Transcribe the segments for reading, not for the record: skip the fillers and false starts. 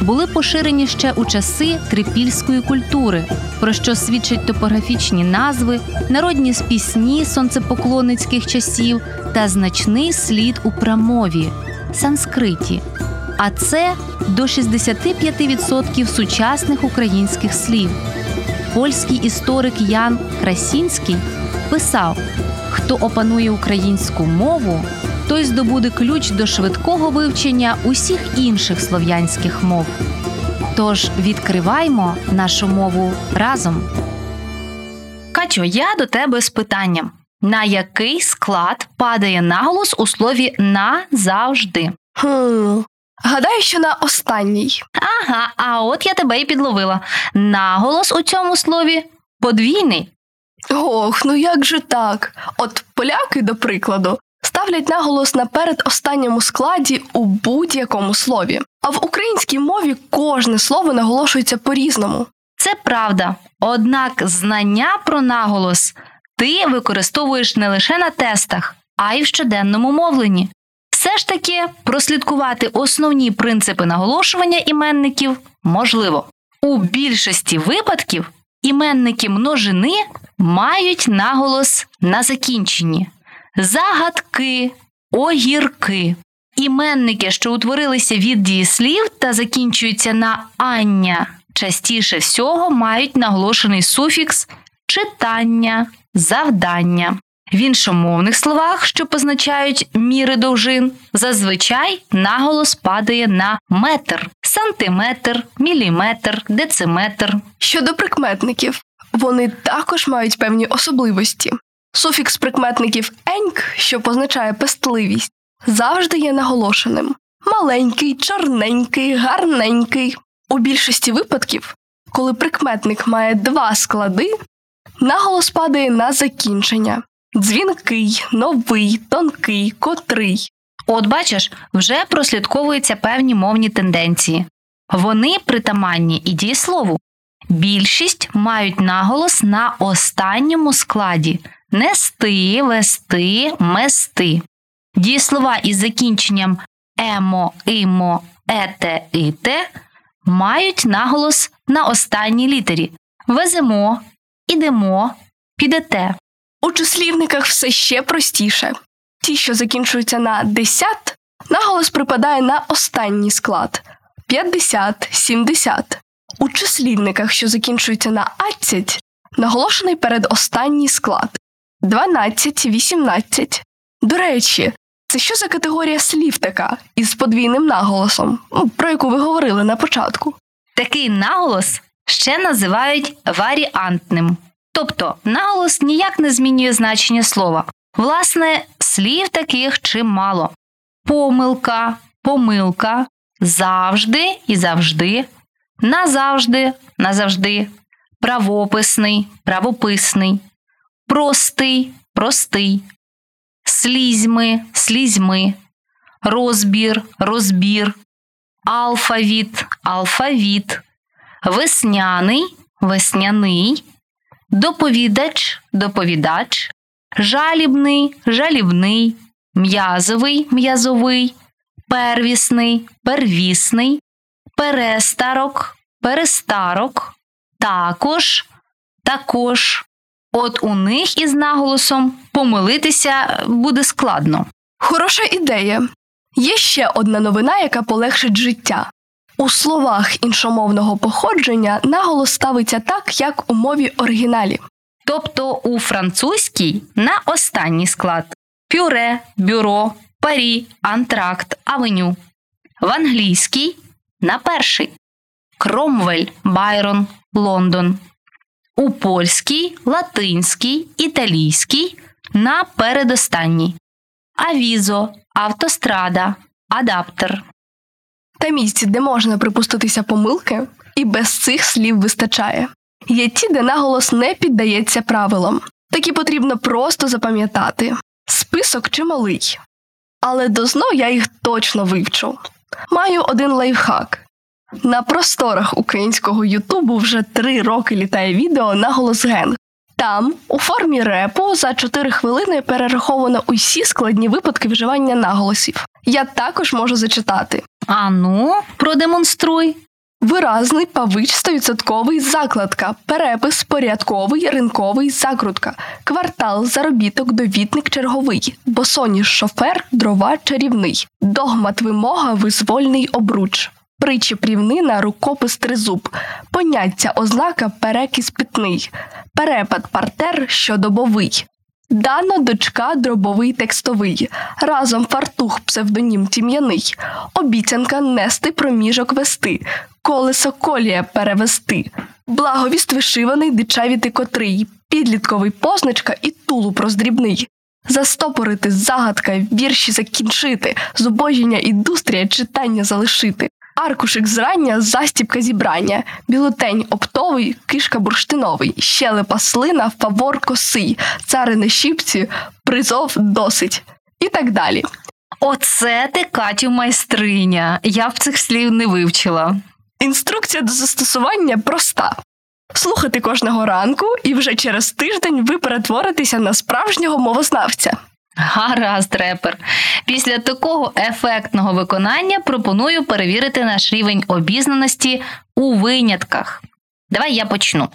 були поширені ще у часи трипільської культури, про що свідчать топографічні назви, народні пісні сонцепоклонницьких часів та значний слід у прамові – санскриті. А це до 65% сучасних українських слів. Польський історик Ян Красінський писав: «Хто опанує українську мову, той здобуде ключ до швидкого вивчення усіх інших слов'янських мов». Тож відкриваймо нашу мову разом. Катю, я до тебе з питанням. На який склад падає наголос у слові «назавжди»? Гадаю, що на останній. Ага, а от я тебе і підловила. Наголос у цьому слові подвійний. Ох, ну як же так? От поляки, до прикладу, ставлять наголос на передостанньому складі у будь-якому слові. А в українській мові кожне слово наголошується по-різному. Це правда. Однак знання про наголос ти використовуєш не лише на тестах, а й в щоденному мовленні. Все ж таки, прослідкувати основні принципи наголошування іменників можливо. У більшості випадків іменники множини мають наголос на закінченні. Загадки, огірки. Іменники, що утворилися від дієслів та закінчуються на «ання», частіше всього мають наголошений суфікс «читання», «завдання». В іншомовних словах, що позначають міри довжин, зазвичай наголос падає на метр, сантиметр, міліметр, дециметр. Щодо прикметників, вони також мають певні особливості. Суфікс прикметників «еньк», що позначає пестливість, завжди є наголошеним. Маленький, чорненький, гарненький. У більшості випадків, коли прикметник має два склади, наголос падає на закінчення. Дзвінкий, новий, тонкий, котрий. От бачиш, вже прослідковуються певні мовні тенденції. Вони притаманні і дієслову. Більшість мають наголос на останньому складі – нести, вести, мести. Дієслова із закінченням емо, імо, ете, іте мають наголос на останній літері. Веземо, ідемо, підете. У числівниках все ще простіше. Ті, що закінчуються на десят, наголос припадає на останній склад – 50, 70. У числівниках, що закінчуються на адцять, наголошений передостанній склад. 12, 18. До речі, це що за категорія слів така із подвійним наголосом, про яку ви говорили на початку? Такий наголос ще називають варіантним. Тобто наголос ніяк не змінює значення слова. Власне, слів таких чимало. помилка, помилка, завжди і завжди, назавжди, назавжди, правописний, правописний, простий, простий, слізьми, слізьми, розбір, розбір, алфавіт, алфавіт, весняний, весняний, доповідач, доповідач, жалібний, жалібний, м'язовий, м'язовий, первісний, первісний, перестарок, перестарок, також, також. От у них із наголосом помилитися буде складно. Хороша ідея. Є ще одна новина, яка полегшить життя. У словах іншомовного походження наголос ставиться так, як у мові оригіналі. Тобто у французькій на останній склад. Пюре, бюро, парі, антракт, авеню. В англійській на перший. Кромвель, Байрон, Лондон. У польській, латинській, італійській на передостанній. Авізо, автострада, адаптер. Та місць, де можна припуститися помилки, і без цих слів вистачає. Є ті, де наголос не піддається правилам. Такі потрібно просто запам'ятати. Список чималий. Але до ЗНО я їх точно вивчу. Маю один лайфхак. На просторах українського Ютубу вже 3 роки літає відео «Наголос Ген». Там, у формі репу, за 4 хвилини перераховано усі складні випадки вживання наголосів. Я також можу зачитати. А ну, продемонструй. Виразний, павич, 100%, закладка, перепис, порядковий, ринковий, закрутка, квартал, заробіток, довідник, черговий, босоніж, шофер, дрова, чарівний, догмат, вимога, визвольний, обруч, причіп, рівнина, рукопис, тризуб, поняття, ознака, перекіс, питний, перепад, партер, щодобовий, дано, дочка, дробовий, текстовий, разом, фартух, псевдонім, тім'яний, обіцянка, нести, проміжок, вести, колесо, колія, перевести, благовіст, вишиваний, дичавіти, котрий, підлітковий, позначка і тулуп роздрібний, застопорити, загадка, вірші закінчити, зубожіння, індустрія, читання залишити, аркушик зрання, застібка зібрання, білотень оптовий, кишка бурштиновий, щелепа слина, фавор косий, цари на щіпці, призов досить. І так далі. Оце ти, Катю, майстриня. Я б цих слів не вивчила. Інструкція до застосування проста. Слухати кожного ранку, і вже через тиждень ви перетворитеся на справжнього мовознавця. Гаразд, репер. Після такого ефектного виконання пропоную перевірити наш рівень обізнаності у винятках. Давай я почну.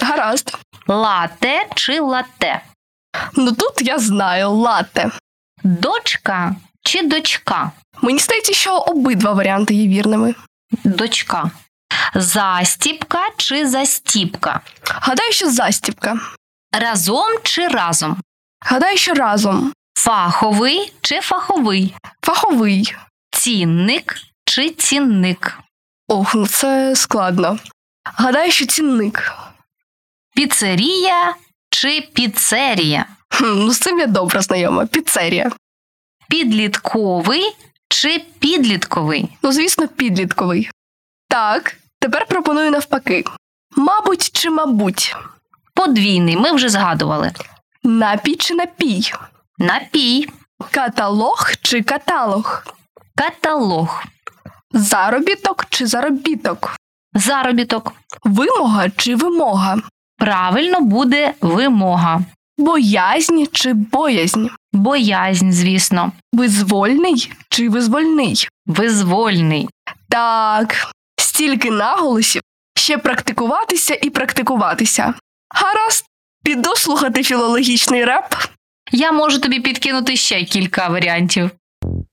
Гаразд. Лате чи лате? Ну тут я знаю, лате. Дочка чи дочка? Мені здається, що обидва варіанти є вірними. Дочка. Застіпка чи застіпка? Гадаю, що застіпка. Разом чи разом? Гадаю, що разом. Фаховий чи фаховий? Фаховий. Цінник чи цінник? Ох, ну це складно. Гадаю, що цінник. Піцерія чи піцерія? Ну, з цим я добре знайома. Піцерія. Підлітковий чи підлітковий? Ну, звісно, підлітковий. Так, тепер пропоную навпаки. Мабуть чи мабуть? Подвійний, ми вже згадували. Напій чи напій? Напій. Каталог чи каталог? Каталог. Заробіток чи заробіток? Заробіток. Вимога чи вимога? Правильно буде вимога. Боязнь чи боязнь? Боязнь, звісно. Визвольний чи визвольний? Визвольний. Так, стільки наголосів. Ще практикуватися і практикуватися. Гаразд. Піду слухати філологічний реп. Я можу тобі підкинути ще кілька варіантів.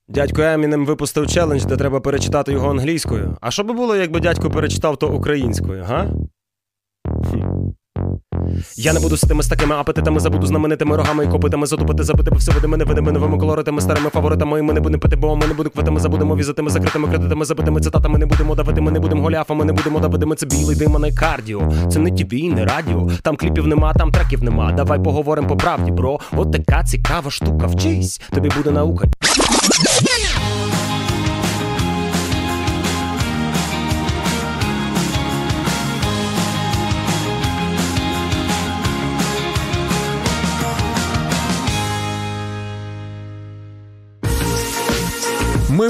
Дядько Емінем випустив челендж, де треба перечитати його англійською. А що би було, якби дядько перечитав то українською, га? Я не буду ситими з такими апетитами, забуду знаменитими рогами і копитами, затупити, забити повсюдими невидими новими колоритами, старими фаворитами, і ми не будемо пити, бо ми не будемо квитами, забудемо візитими, закритими кредитами, забитими цитатами, не будемо давити, ми не будемо голяфами, не будемо давити, ми це білий дим, а не кардіо, це не ТВ, не радіо, там кліпів нема, там треків нема, давай поговоримо по правді, бро, от така цікава штука, вчись, тобі буде наука. Ми